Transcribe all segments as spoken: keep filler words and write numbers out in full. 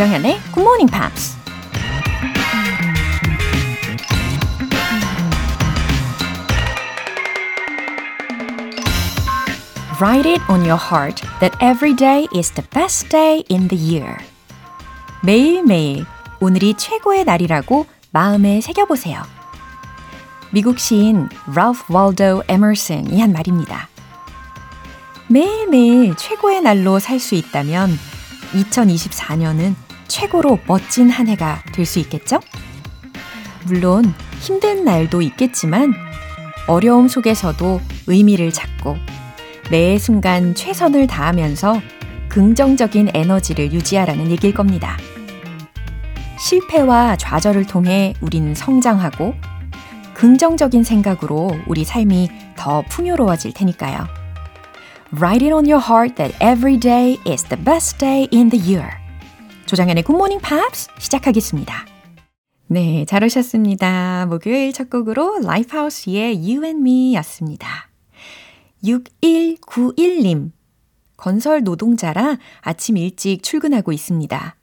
조정현의 Good Morning Pops. Write it on your heart that every day is the best day in the year. 매일매일 오늘이 최고의 날이라고 마음에 새겨보세요. 미국 시인 랄프 월도 에머슨이 한 말입니다. 매일매일 최고의 날로 살 수 있다면 이천이십사 년은 최고로 멋진 한 해가 될 수 있겠죠? 물론 힘든 날도 있겠지만 어려움 속에서도 의미를 찾고 매 순간 최선을 다하면서 긍정적인 에너지를 유지하라는 얘기일 겁니다. 실패와 좌절을 통해 우린 성장하고 긍정적인 생각으로 우리 삶이 더 풍요로워질 테니까요. Write it on your heart that every day is the best day in the year. 조장현의 굿모닝 팝스 시작하겠습니다. 네, 잘 오셨습니다. 목요일 첫 곡으로 라이프하우스의 You and Me 였습니다. 육일구일 님, 건설 노동자라 아침 일찍 출근하고 있습니다.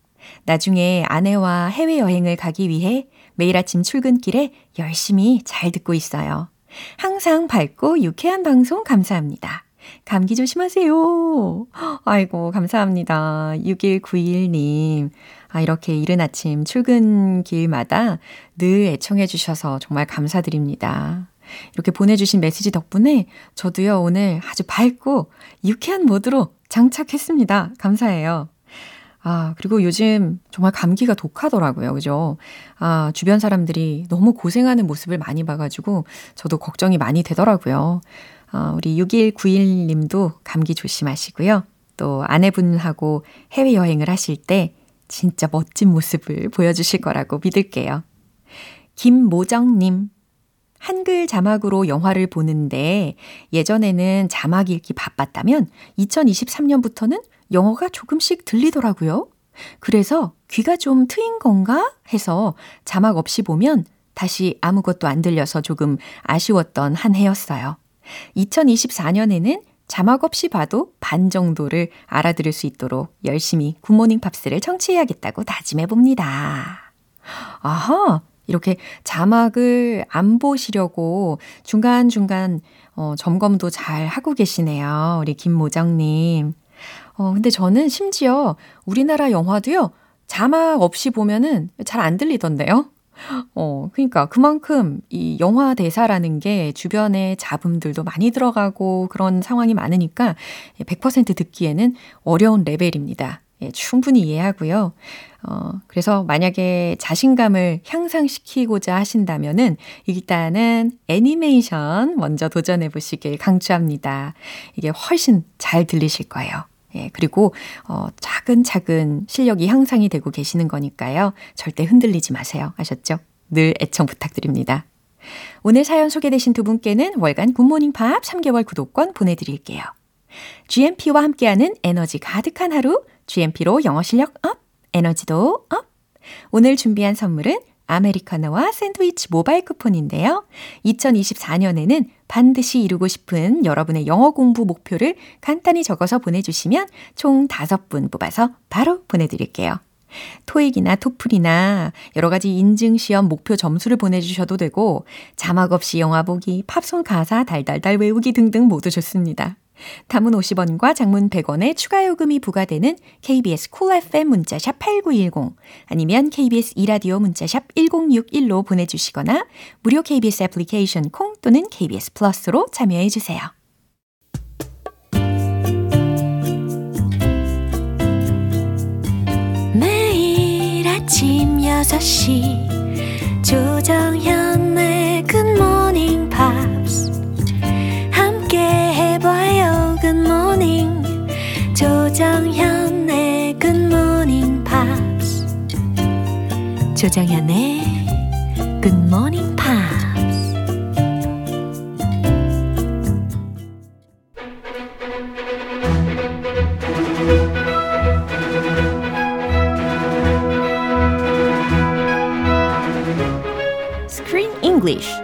나중에 아내와 해외여행을 가기 위해 매일 아침 출근길에 열심히 잘 듣고 있어요. 항상 밝고 유쾌한 방송 감사합니다. 감기 조심하세요. 아이고, 감사합니다. 육일구일 님. 아, 이렇게 이른 아침 출근길마다 늘 애청해 주셔서 정말 감사드립니다. 이렇게 보내주신 메시지 덕분에 저도요, 오늘 아주 밝고 유쾌한 모드로 장착했습니다. 감사해요. 아, 그리고 요즘 정말 감기가 독하더라고요. 그죠? 아, 주변 사람들이 너무 고생하는 모습을 많이 봐가지고 저도 걱정이 많이 되더라고요. 아, 우리 육일구일 님도 감기 조심하시고요. 또 아내분하고 해외여행을 하실 때 진짜 멋진 모습을 보여주실 거라고 믿을게요. 김모정님. 한글 자막으로 영화를 보는데 예전에는 자막 읽기 바빴다면 이천이십삼 년부터는 영어가 조금씩 들리더라고요. 그래서 귀가 좀 트인 건가 해서 자막 없이 보면 다시 아무것도 안 들려서 조금 아쉬웠던 한 해였어요. 이천이십사 년에는 자막 없이 봐도 반 정도를 알아들을 수 있도록 열심히 굿모닝 팝스를 청취해야겠다고 다짐해봅니다. 아하! 이렇게 자막을 안 보시려고 중간중간 어, 점검도 잘 하고 계시네요. 우리 김모정님. 어, 근데 저는 심지어 우리나라 영화도요, 자막 없이 보면은 잘 안 들리던데요. 어, 그러니까 그만큼 이 영화 대사라는 게 주변에 잡음들도 많이 들어가고 그런 상황이 많으니까 백 퍼센트 듣기에는 어려운 레벨입니다. 예, 충분히 이해하고요. 어, 그래서 만약에 자신감을 향상시키고자 하신다면은 일단은 애니메이션 먼저 도전해 보시길 강추합니다. 이게 훨씬 잘 들리실 거예요. 예, 그리고 어, 차근차근 실력이 향상이 되고 계시는 거니까요. 절대 흔들리지 마세요. 아셨죠? 늘 애청 부탁드립니다. 오늘 사연 소개되신 두 분께는 월간 굿모닝 팝 삼 개월 구독권 보내드릴게요. 지엠피와 함께하는 에너지 가득한 하루, 지엠피로 영어 실력 업, 에너지도 업. 오늘 준비한 선물은 아메리카노와 샌드위치 모바일 쿠폰인데요. 이천이십사 년에는 반드시 이루고 싶은 여러분의 영어 공부 목표를 간단히 적어서 보내주시면 총 다섯 분 뽑아서 바로 보내드릴게요. 토익이나 토플이나 여러 가지 인증시험 목표 점수를 보내주셔도 되고 자막 없이 영화 보기, 팝송 가사 달달달 외우기 등등 모두 좋습니다. 담은 오십 원과 장문 백 원의 추가 요금이 부과되는 케이비에스 쿨 에프엠 문자샵 팔구일공 아니면 케이비에스 이라디오 문자샵 일공육일로 보내주시거나 무료 케이비에스 애플리케이션 콩 또는 케이비에스 플러스로 참여해주세요. 매일 아침 여섯 시 조정현의 굿모닝 팝스 조정현의 굿모닝 팝스 조정현의 굿모닝 팝스 Screen English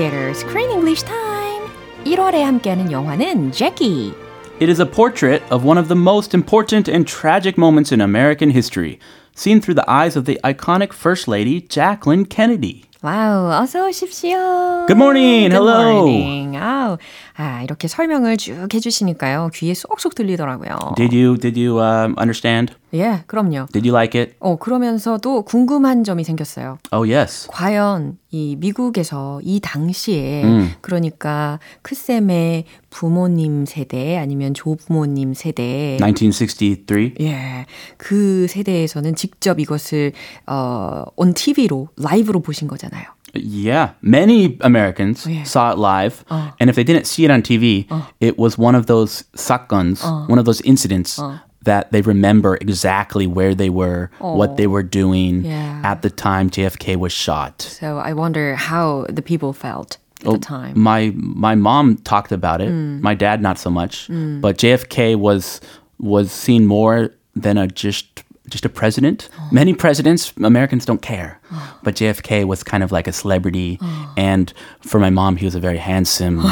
Theater Screen English Time! 일월에 함께하는 영화는 Jackie. It is a portrait of one of the most important and tragic moments in American history, seen through the eyes of the iconic First Lady Jacqueline Kennedy. 와우, 어서 오십시오. Good morning, Good hello. Morning. 아우, 아, 이렇게 설명을 쭉 해주시니까요. 귀에 쏙쏙 들리더라고요. Did you, did you um, understand? 예, 그럼요. Did you like it? 어, 그러면서도 궁금한 점이 생겼어요. Oh, yes. 과연 이 미국에서 이 당시에 음. 그러니까 크쌤의 부모님 세대 아니면 조부모님 세대 천구백육십삼 예, 그 세대에서는 직접 이것을 어, on TV로 라이브로 보신 거잖아요. Yeah, many Americans yeah. saw it live, uh. and if they didn't see it on TV, uh. it was one of those 사건s, uh. one of those incidents uh. that they remember exactly where they were, oh. what they were doing yeah. at the time JFK was shot. So I wonder how the people felt at oh, the time. My my mom talked about it, mm. my dad not so much, mm. but JFK was was seen more than a just just a president. Oh. Many presidents, Americans don't care. Oh. But JFK was kind of like a celebrity. Oh. And for my mom, he was a very handsome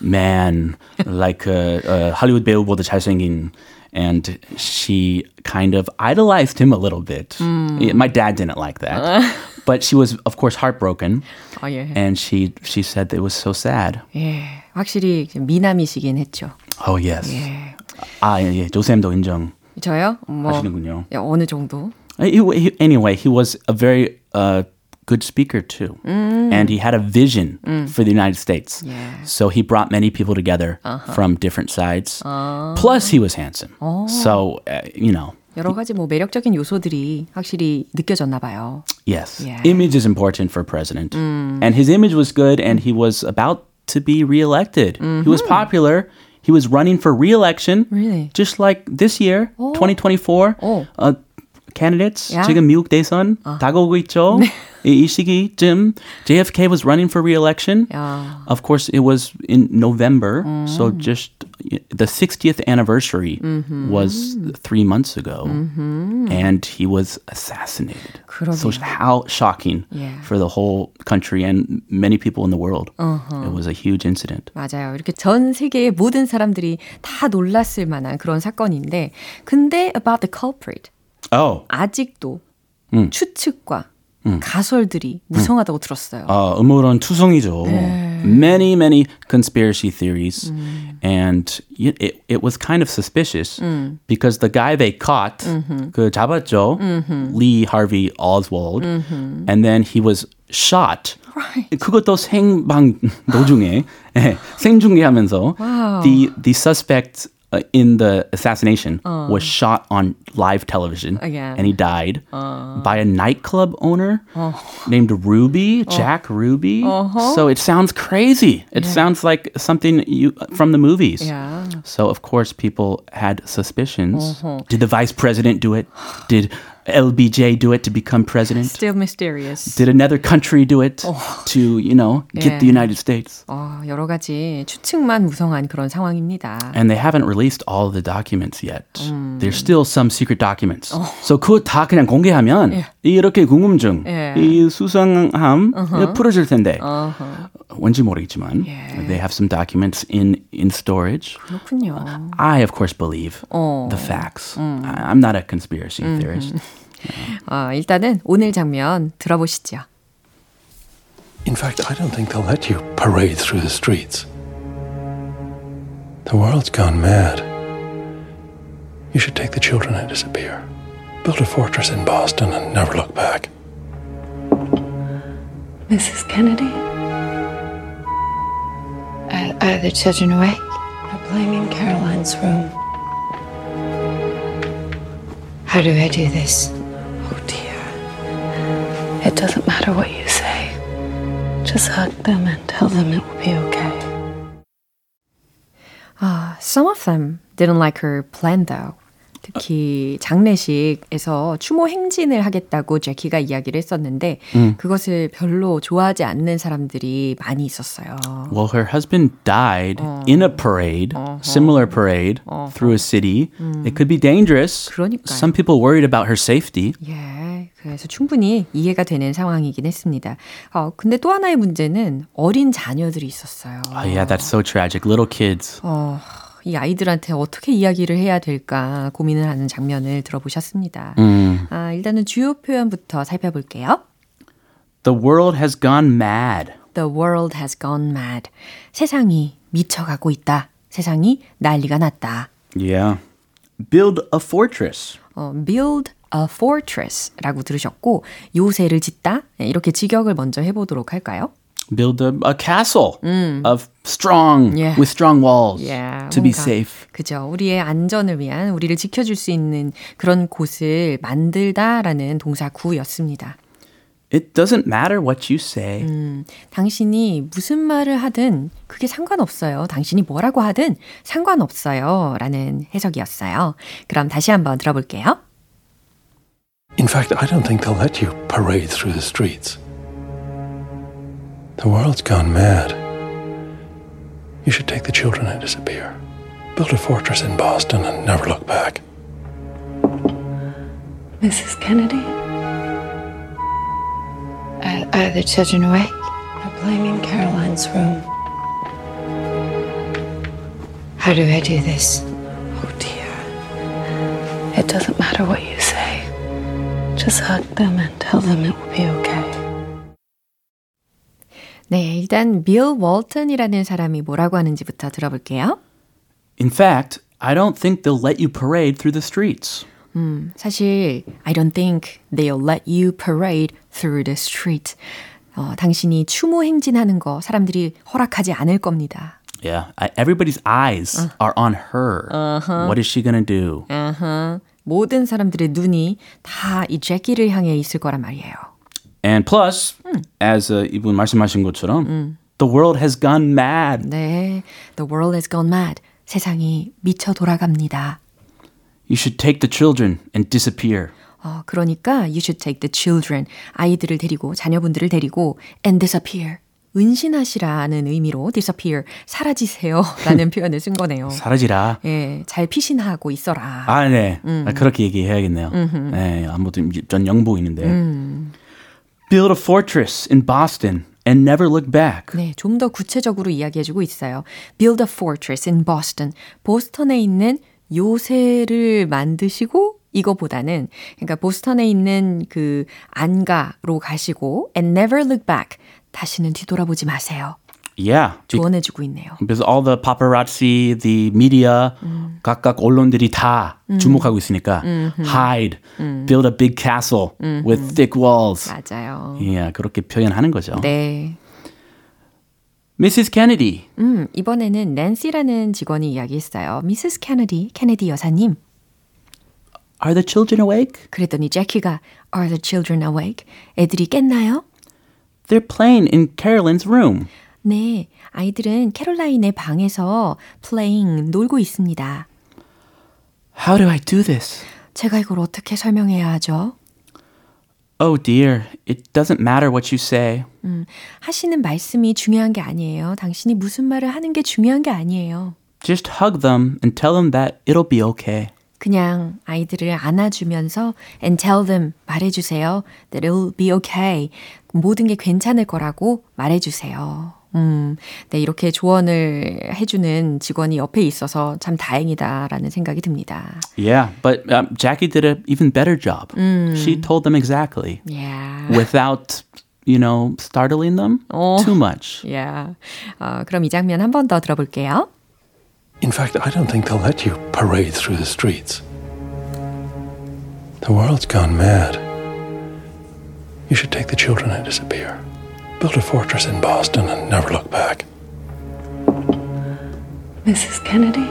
man, like a, a Hollywood 배우보다 잘생긴. And she kind of idolized him a little bit. Mm. My dad didn't like that. But she was, of course, heartbroken. Oh, yeah. And she, she said that it was so sad. 예, 확실히 미남이시긴 했죠. Oh, yes. 예. 아, 예, 예. 조쌤도 인정. 저요? 뭐, 하시는군요. 예, 어느 정도? He, he, anyway, he was a very uh, good speaker, too. Mm. And he had a vision mm. for the United States. Yeah. So he brought many people together uh-huh. from different sides. Uh. Plus, he was handsome. Oh. So, uh, you know. 여러 가지 뭐 매력적인 요소들이 확실히 느껴졌나 봐요. Yes. Yeah. Image is important for a president. Mm. And his image was good, and he was about to be reelected. Mm-hmm. He was popular. He was running for re-election. Really? Just like this year, oh. twenty twenty-four. Oh. Uh, candidates, yeah. 지금 미국 대선 uh. 다가오고 있죠. 네. 이 시기쯤 JFK was running for re-election. Yeah. Of course, it was in November. Mm. So just the sixtieth anniversary mm-hmm. was three months ago. Mm-hmm. And he was assassinated. 그러게요. So how shocking yeah. for the whole country and many people in the world. Uh-huh. It was a huge incident. 맞아요. 이렇게 전 세계의 모든 사람들이 다 놀랐을 만한 그런 사건인데 근데 about the culprit. Oh. 아직도 음. 추측과 음. 가설들이 무성하다고 음. 들었어요. 아, 음모론 투성이죠. 네. Many, many conspiracy theories. 음. And it, it was kind of suspicious 음. because the guy they caught, 음흠. 그 잡았죠. 음흠. Lee Harvey Oswald. 음흠. And then he was shot. Right. 그것도 생방 노중에 네, 생중계하면서 wow. the, the suspect in the assassination uh. was shot on live television Again. and he died uh. by a nightclub owner oh. named Ruby, oh. Jack Ruby. Uh-huh. So it sounds crazy. It yeah. sounds like something you, from the movies. Yeah. So of course people had suspicions. Uh-huh. Did the vice president do it? Did LBJ do it to become president? Still mysterious. Did another country do it oh. to, you know, get yeah. the United States? 어, 여러 가지 추측만 무성한 그런 상황입니다. And they haven't released all the documents yet. 음. There's still some secret documents. Oh. So 그거 다 그냥 공개하면 yeah. 이렇게 궁금증, yeah. 이 수상함 uh-huh. 풀어질 텐데. Uh-huh. 뭔지 모르겠지만 yeah. they have some documents in, in storage. 그렇군요. I, of course, believe oh. the facts. Um. I, I'm not a conspiracy mm-hmm. theorist. 어, 일단은 오늘 장면 들어보시죠. In fact, I don't think they'll let you parade through the streets. The world's gone mad. You should take the children and disappear. Build a fortress in Boston and never look back. Mrs. Kennedy? Are, are the children awake? They're playing in Caroline's room. How do I do this? Oh, dear. It doesn't matter what you say. Just hug them and tell them it will be okay. Uh, some of them didn't like her plan, though. 특히 장례식에서 추모 행진을 하겠다고 제키가 이야기를 했었는데 음. 그것을 별로 좋아하지 않는 사람들이 많이 있었어요. Well, her husband died 어. in a parade, 어허. similar parade, 어허. through a city. 음. It could be dangerous. 그러니까요. Some people worried about her safety. 예, 네, 그래서 충분히 이해가 되는 상황이긴 했습니다. 어, 근데 또 하나의 문제는 어린 자녀들이 있었어요. Oh, yeah, that's so tragic. Little kids. 어, 이 아이들한테 어떻게 이야기를 해야 될까 고민을 하는 장면을 들어보셨습니다. 음. 아, 일단은 주요 표현부터 살펴볼게요. The world has gone mad. The world has gone mad. 세상이 미쳐가고 있다. 세상이 난리가 났다. Yeah. Build a fortress. 어, build a fortress라고 들으셨고 요새를 짓다 이렇게 직역을 먼저 해보도록 할까요? Build a, a castle 음. of strong, yeah. with strong walls yeah, to 뭔가, be safe. 그죠. 우리의 안전을 위한, 우리를 지켜줄 수 있는 그런 곳을 만들다라는 동사구였습니다. It doesn't matter what you say. 음, 당신이 무슨 말을 하든 그게 상관없어요. 당신이 뭐라고 하든 상관없어요. 라는 해석이었어요. 그럼 다시 한번 들어볼게요. In fact, I don't think they'll let you parade through the streets. The world's gone mad. You should take the children and disappear. Build a fortress in Boston and never look back. Missus Kennedy? Are the children awake? They're playing in Caroline's room. How do I do this? Oh, dear. It doesn't matter what you say. Just hug them and tell them it will be okay. 네, 일단 빌 월튼이라는 사람이 뭐라고 하는지부터 들어볼게요. In fact, I don't think they'll let you parade through the streets. 음, 사실 I don't think they'll let you parade through the street. 어, 당신이 추모 행진하는 거 사람들이 허락하지 않을 겁니다. Yeah, everybody's eyes uh. are on her. Uh-huh. What is she gonna do? Uh-huh. 모든 사람들의 눈이 다 이 제키를 향해 있을 거란 말이에요. And plus, 음. as uh, 이분 말씀하신 것처럼 음. the world has gone mad. 네, the world has gone mad. 세상이 미쳐 돌아갑니다. You should take the children and disappear. 어, 그러니까 you should take the children, 아이들을 데리고 자녀분들을 데리고 and disappear. 은신하시라는 의미로 disappear, 사라지세요 라는 표현을 쓴 거네요. 사라지라. 예, 잘 피신하고 있어라. 아, 네. 음. 아, 그렇게 얘기해야겠네요. 음흠. 네, 아무튼 전 영보이는데. 음. Build a fortress in Boston and never look back. 네, 좀 더 구체적으로 이야기해주고 있어요. Build a fortress in Boston. 보스턴에 있는 요새를 만드시고 이거보다는 그러니까 보스턴에 있는 그 안가로 가시고 and never look back. 다시는 뒤돌아보지 마세요. Yeah. 조언해주고 있네요. Because all the paparazzi, the media, 음. 각각 언론들이 다 음. 주목하고 있으니까 음흠. hide, 음. build a big castle 음흠. with thick walls. 맞아요. Yeah, 그렇게 표현하는 거죠. 네. 미세스 Kennedy. 음, 이번에는 낸시라는 직원이 이야기했어요. 미세스 Kennedy, 케네디 여사님. Are the children awake? 그랬더니 제키가 Are the children awake? 애들이 깼나요? They're playing in Caroline's room. 네, 아이들은 캐롤라인의 방에서 playing, 놀고 있습니다. How do I do this? 제가 이걸 어떻게 설명해야 하죠? Oh dear, it doesn't matter what you say. 음, 하시는 말씀이 중요한 게 아니에요. 당신이 무슨 말을 하는 게 중요한 게 아니에요. Just hug them and tell them that it'll be okay. 그냥 아이들을 안아주면서 and tell them, 말해주세요. That it'll be okay. 모든 게 괜찮을 거라고 말해주세요. 음, 네, 이렇게 조언을 해주는 직원이 옆에 있어서 참 다행이다라는 생각이 듭니다. Yeah, but um, Jackie did an even better job. 음. She told them exactly. Yeah. Without, you know, startling them 어. too much. Yeah. 어, 그럼 이 장면 한 번 더 들어볼게요. In fact, I don't think they'll let you parade through the streets. The world's gone mad. You should take the children and disappear. Build a fortress in Boston and never look back. Missus Kennedy?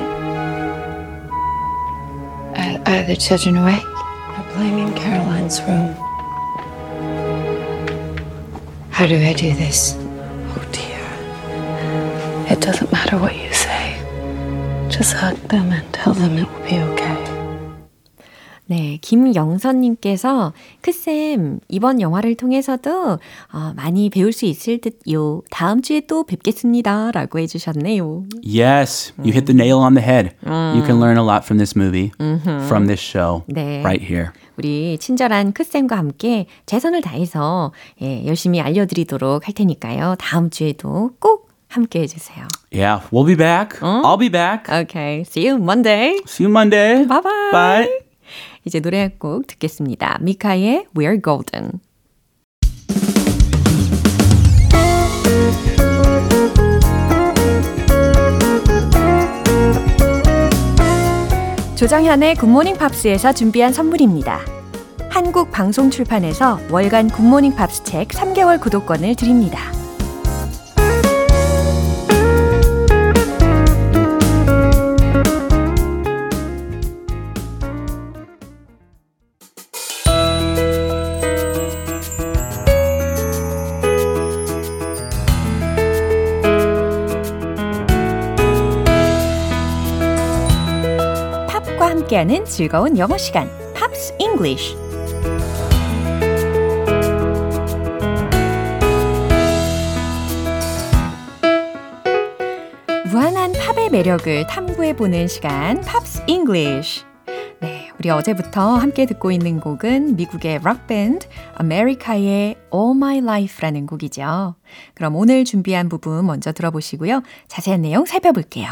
Are, are the children awake? They're playing in Caroline's room. How do I do this? Oh, dear. It doesn't matter what you say. Just hug them and tell them it will be okay. 네, 김영선님께서 크쌤, 이번 영화를 통해서도 어, 많이 배울 수 있을 듯요. 다음 주에 또 뵙겠습니다. 라고 해주셨네요. Yes, you hit the nail on the head. 음. You can learn a lot from this movie, 음흠. from this show, 네. right here. 우리 친절한 크쌤과 함께 최선을 다해서 예, 열심히 알려드리도록 할 테니까요. 다음 주에도 꼭 함께해 주세요. Yeah, we'll be back. 어? I'll be back. Okay, see you Monday. See you Monday. Bye-bye. Bye. 이제 노래 한 곡 듣겠습니다. 미카의 We're Golden. 조정현의 굿모닝 팝스에서 준비한 선물입니다. 한국 방송 출판에서 월간 굿모닝 팝스 책 삼 개월 구독권을 드립니다. 하는 즐거운 영어 시간, Pops English. 무한한 팝의 매력을 탐구해보는 시간, Pops English. 네, 우리 어제부터 함께 듣고 있는 곡은 미국의 록밴드 아메리카의 All My Life라는 곡이죠. 그럼 오늘 준비한 부분 먼저 들어보시고요. 자세한 내용 살펴볼게요.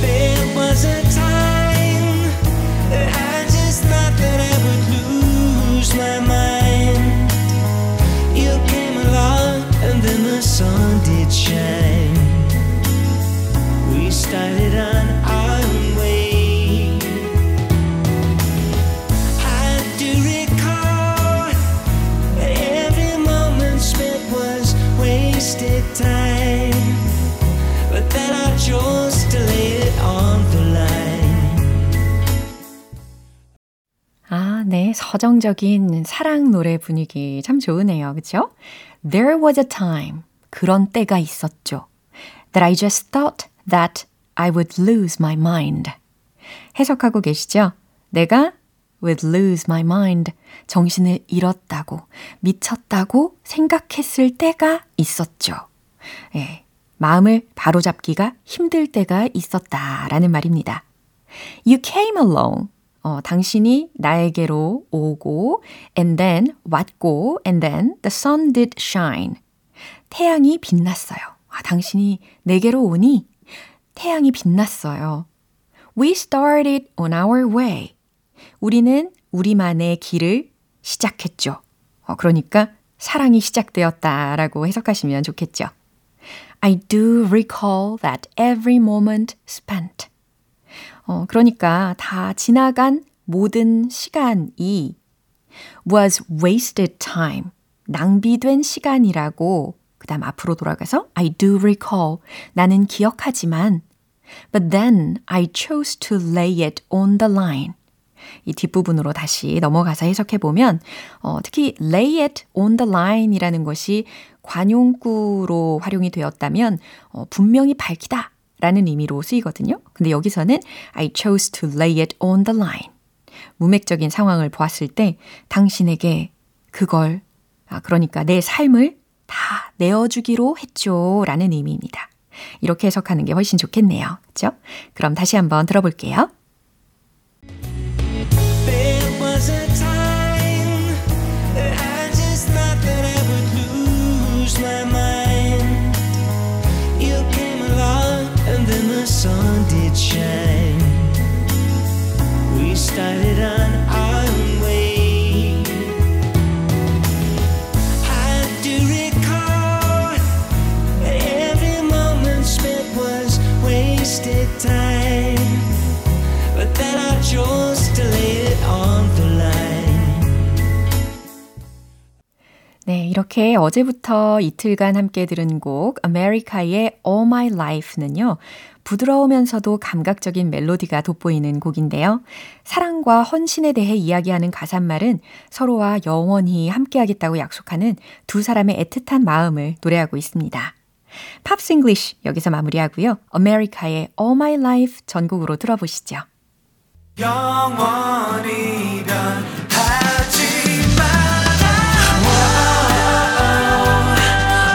There was a time I just thought that I would lose my mind. You came along and then the sun did shine. We started on our way. I do recall every moment spent was wasted time, but then I chose to lay it on the line. 아, 네. 서정적인 사랑 노래 분위기 참 좋으네요. 그렇죠? There was a time, 그런 때가 있었죠. That I just thought that I would lose my mind. 해석하고 계시죠? 내가 would lose my mind, 정신을 잃었다고, 미쳤다고 생각했을 때가 있었죠. 예, 마음을 바로잡기가 힘들 때가 있었다라는 말입니다. You came along. 어, 당신이 나에게로 오고, and then 왔고, and then the sun did shine. 태양이 빛났어요. 아, 당신이 내게로 오니 태양이 빛났어요. We started on our way. 우리는 우리만의 길을 시작했죠. 어, 그러니까 사랑이 시작되었다라고 해석하시면 좋겠죠. I do recall that every moment spent. 어, 그러니까 다 지나간 모든 시간이 was wasted time, 낭비된 시간이라고. 그 다음 앞으로 돌아가서 I do recall, 나는 기억하지만 but then I chose to lay it on the line. 이 뒷부분으로 다시 넘어가서 해석해보면 어, 특히 lay it on the line이라는 것이 관용구로 활용이 되었다면 어, 분명히 밝히다 라는 의미로 쓰이거든요. 근데 여기서는 I chose to lay it on the line. 문맥적인 상황을 보았을 때 당신에게 그걸, 아, 그러니까 내 삶을 다 내어주기로 했죠. 라는 의미입니다. 이렇게 해석하는 게 훨씬 좋겠네요. 그렇죠? 그럼 다시 한번 들어볼게요. There was a time that I just thought that I would lose my mind. Then the sun did shine. We started on our way. I do recall every moment spent was wasted time, but then I chose to lay it on the line. 네, 이렇게 어제부터 이틀간 함께 들은 곡 아메리카의 All My Life는요. 부드러우면서도 감각적인 멜로디가 돋보이는 곡인데요. 사랑과 헌신에 대해 이야기하는 가사말은 서로와 영원히 함께하겠다고 약속하는 두 사람의 애틋한 마음을 노래하고 있습니다. 팝스 잉글리쉬 여기서 마무리하고요. 아메리카의 All My Life 전곡으로 들어보시죠. 영원히 변하지만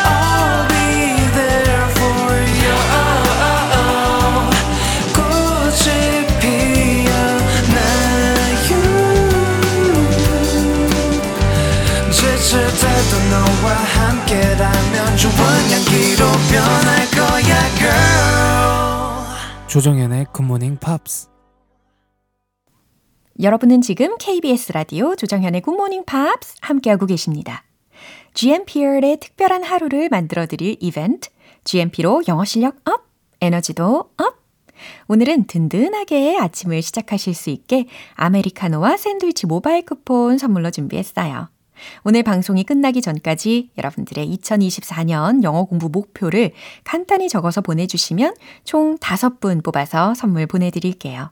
I'll be there for you. 꽃이 피어나요. 지칠 때도 너와 함께라면 좋은 향기로 변할 거야 girl. 조정연의 굿모닝 팝스. 여러분은 지금 케이비에스 라디오 조정현의 굿모닝 팝스 함께하고 계십니다. 지엠피의 특별한 하루를 만들어드릴 이벤트 지엠피로 영어 실력 업, 에너지도 업! 오늘은 든든하게 아침을 시작하실 수 있게 아메리카노와 샌드위치 모바일 쿠폰 선물로 준비했어요. 오늘 방송이 끝나기 전까지 여러분들의 이천이십사 년 영어 공부 목표를 간단히 적어서 보내주시면 총 다섯 분 뽑아서 선물 보내드릴게요.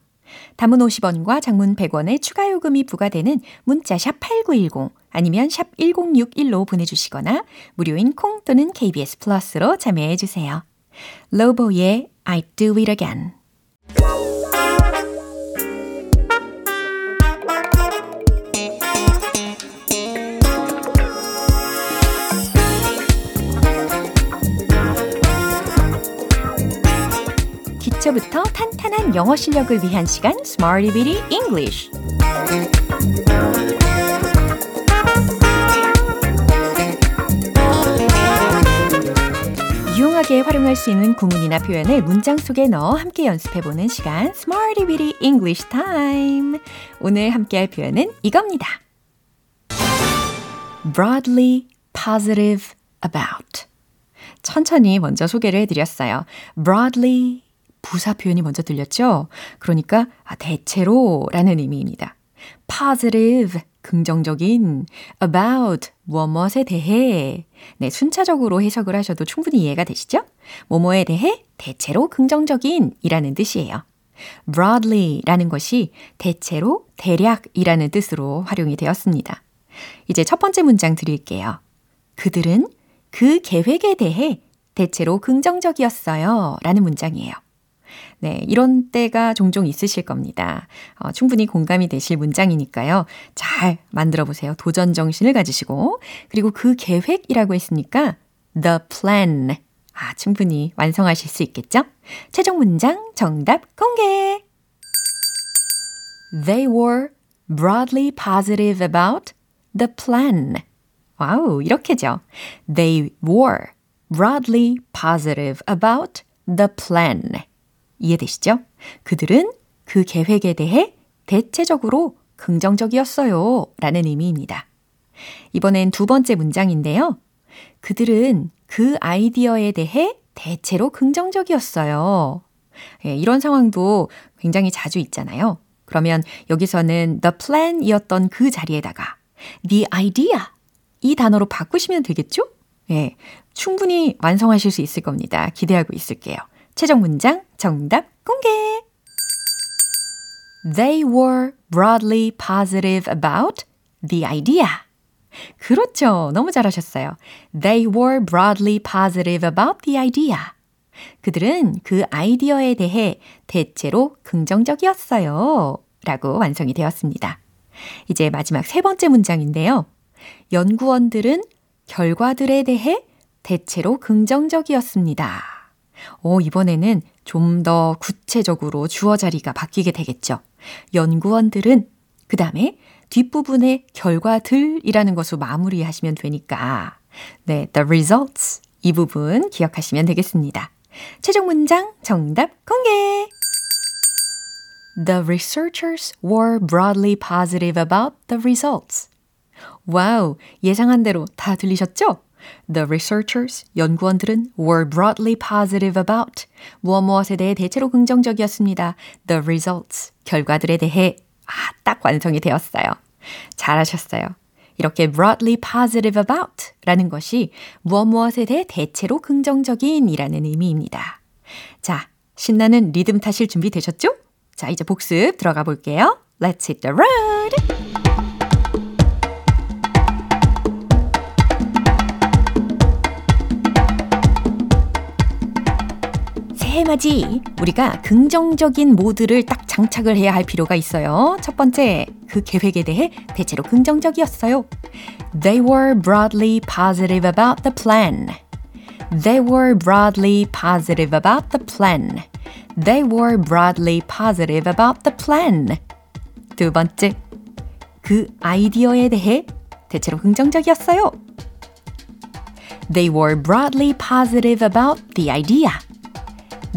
단문 오십 원과 장문 백 원의 추가 요금이 부과되는 문자 샵 팔구일공 아니면 샵 일공육일로 보내주시거나 무료인 콩 또는 케이비에스 플러스로 참여해주세요. 로보의 I Do It Again. 부터 탄탄한 영어 실력을 위한 시간 Smarty Bitty English. 유용하게 활용할 수 있는 구문이나 표현을 문장 속에 넣어 함께 연습해보는 시간 Smarty Bitty English Time. 오늘 함께할 표현은 이겁니다. Broadly positive about. 천천히 먼저 소개를 해드렸어요. Broadly 부사 표현이 먼저 들렸죠? 그러니까 아, 대체로 라는 의미입니다. positive, 긍정적인, about, 무엇무엇에 대해 네, 순차적으로 해석을 하셔도 충분히 이해가 되시죠? 뭐뭐에 대해 대체로 긍정적인 이라는 뜻이에요. broadly 라는 것이 대체로, 대략이라는 뜻으로 활용이 되었습니다. 이제 첫 번째 문장 드릴게요. 그들은 그 계획에 대해 대체로 긍정적이었어요 라는 문장이에요. 네, 이런 때가 종종 있으실 겁니다. 어, 충분히 공감이 되실 문장이니까요. 잘 만들어 보세요. 도전 정신을 가지시고 그리고 그 계획이라고 했으니까 the plan. 아, 충분히 완성하실 수 있겠죠? 최종 문장 정답 공개. They were broadly positive about the plan. 와우, 이렇게죠. They were broadly positive about the plan. 이해되시죠? 그들은 그 계획에 대해 대체적으로 긍정적이었어요 라는 의미입니다. 이번엔 두 번째 문장인데요. 그들은 그 아이디어에 대해 대체로 긍정적이었어요. 예, 이런 상황도 굉장히 자주 있잖아요. 그러면 여기서는 the plan이었던 그 자리에다가 the idea 이 단어로 바꾸시면 되겠죠? 예, 충분히 완성하실 수 있을 겁니다. 기대하고 있을게요. 최종 문장 정답 공개. They were broadly positive about the idea. 그렇죠. 너무 잘하셨어요. They were broadly positive about the idea. 그들은 그 아이디어에 대해 대체로 긍정적이었어요. 라고 완성이 되었습니다. 이제 마지막 세 번째 문장인데요. 연구원들은 결과들에 대해 대체로 긍정적이었습니다. 오, 이번에는 좀 더 구체적으로 주어 자리가 바뀌게 되겠죠. 연구원들은 그 다음에 뒷부분에 결과들이라는 것으로 마무리하시면 되니까 네, the results 이 부분 기억하시면 되겠습니다. 최종 문장 정답 공개! The researchers were broadly positive about the results. 와우, 예상한 대로 다 들리셨죠? The researchers, 연구원들은 were broadly positive about 무엇 무엇에 대해 대체로 긍정적이었습니다. The results, 결과들에 대해 아, 딱 완성이 되었어요. 잘하셨어요. 이렇게 broadly positive about 라는 것이 무엇 무엇에 대해 대체로 긍정적인 이라는 의미입니다. 자, 신나는 리듬 타실 준비 되셨죠? 자, 이제 복습 들어가 볼게요. Let's hit the road! 세 해맞이 우리가 긍정적인 모드를 딱 장착을 해야 할 필요가 있어요. 첫 번째, 그 계획에 대해 대체로 긍정적이었어요. They were broadly positive about the plan. They were broadly positive about the plan. They were broadly positive about the plan. 두 번째, 그 아이디어에 대해 대체로 긍정적이었어요. They were broadly positive about the idea.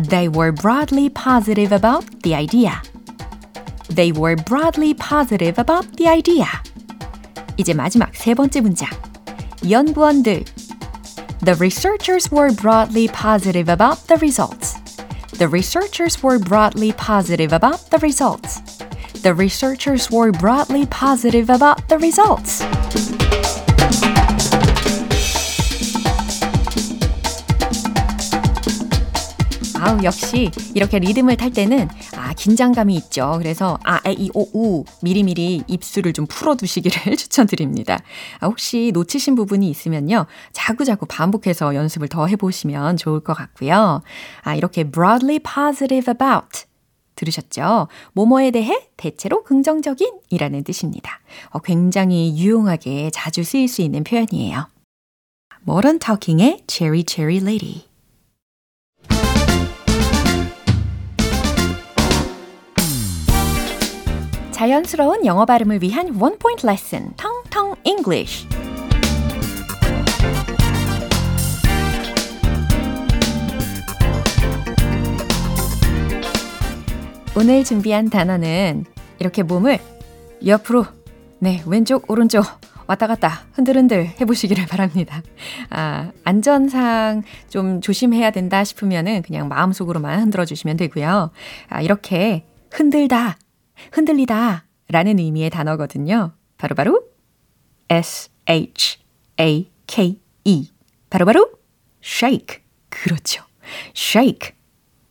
They were broadly positive about the idea. They were broadly positive about the idea. 이제 마지막 세 번째 문장. 연구원들. The researchers were broadly positive about the results. The researchers were broadly positive about the results. The researchers were broadly positive about the results. 아우, 역시 이렇게 리듬을 탈 때는 아 긴장감이 있죠. 그래서 아, 에, 이, 오, 우 미리미리 입술을 좀 풀어두시기를 추천드립니다. 아, 혹시 놓치신 부분이 있으면요. 자구자구 반복해서 연습을 더 해보시면 좋을 것 같고요. 아 이렇게 broadly positive about 들으셨죠? 뭐뭐에 대해 대체로 긍정적인 이라는 뜻입니다. 어, 굉장히 유용하게 자주 쓰일 수 있는 표현이에요. Modern Talking의 Cherry Cherry Lady. 자연스러운 영어 발음을 위한 원 포인트 레슨, 텅텅 English. 오늘 준비한 단어는 이렇게 몸을 옆으로, 네, 왼쪽, 오른쪽 왔다 갔다 흔들흔들 해보시기를 바랍니다. 아, 안전상 좀 조심해야 된다 싶으면은 그냥 마음속으로만 흔들어주시면 되고요. 아, 이렇게 흔들다. 흔들리다 라는 의미의 단어거든요. 바로바로 S-H-A-K-E 바로바로 shake. 그렇죠. shake,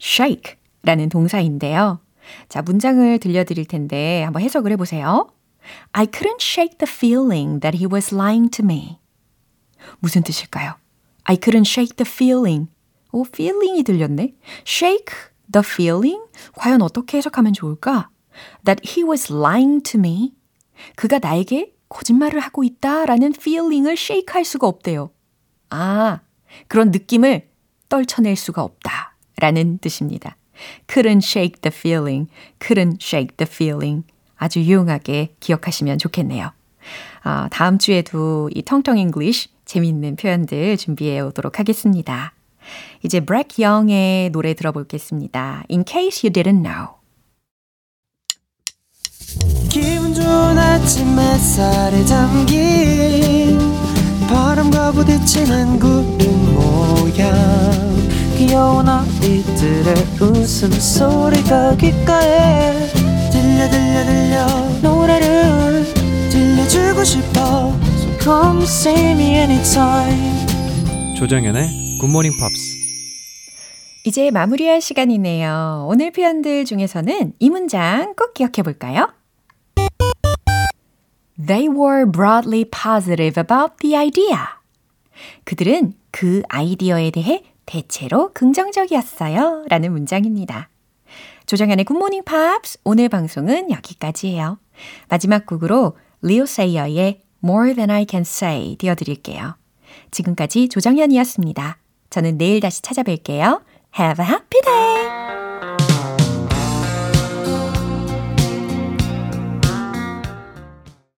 shake 라는 동사인데요. 자, 문장을 들려드릴 텐데 한번 해석을 해보세요. I couldn't shake the feeling that he was lying to me. 무슨 뜻일까요? I couldn't shake the feeling. 오, feeling이 들렸네. shake the feeling? 과연 어떻게 해석하면 좋을까? That he was lying to me. 그가 나에게 거짓말을 하고 있다라는 feeling을 shake 할 수가 없대요. 아, 그런 느낌을 떨쳐낼 수가 없다라는 뜻입니다. Couldn't shake the feeling. Couldn't shake the feeling. 아주 유용하게 기억하시면 좋겠네요. 아, 다음 주에도 이 텅텅 English 재미있는 표현들 준비해 오도록 하겠습니다. 이제 Black Young의 노래 들어보겠습니다. In case you didn't know. 기분 좋은 아침 햇살에 담긴 바람과 부딪히는 구름 모양 귀여운 아이들의 웃음소리가 귓가에 들려 들려 들려 노래를 들려주고 싶어 So come see me anytime 조정연의 굿모닝 팝스 이제 마무리할 시간이네요. 오늘 표현들 중에서는 이 문장 꼭 기억해 볼까요? They were broadly positive about the idea. 그들은 그 아이디어에 대해 대체로 긍정적이었어요. 라는 문장입니다. 조정연의 굿모닝 팝스 오늘 방송은 여기까지예요. 마지막 곡으로 리오 세이어의 More Than I Can Say 띄워드릴게요. 지금까지 조정연이었습니다. 저는 내일 다시 찾아뵐게요. Have a happy day!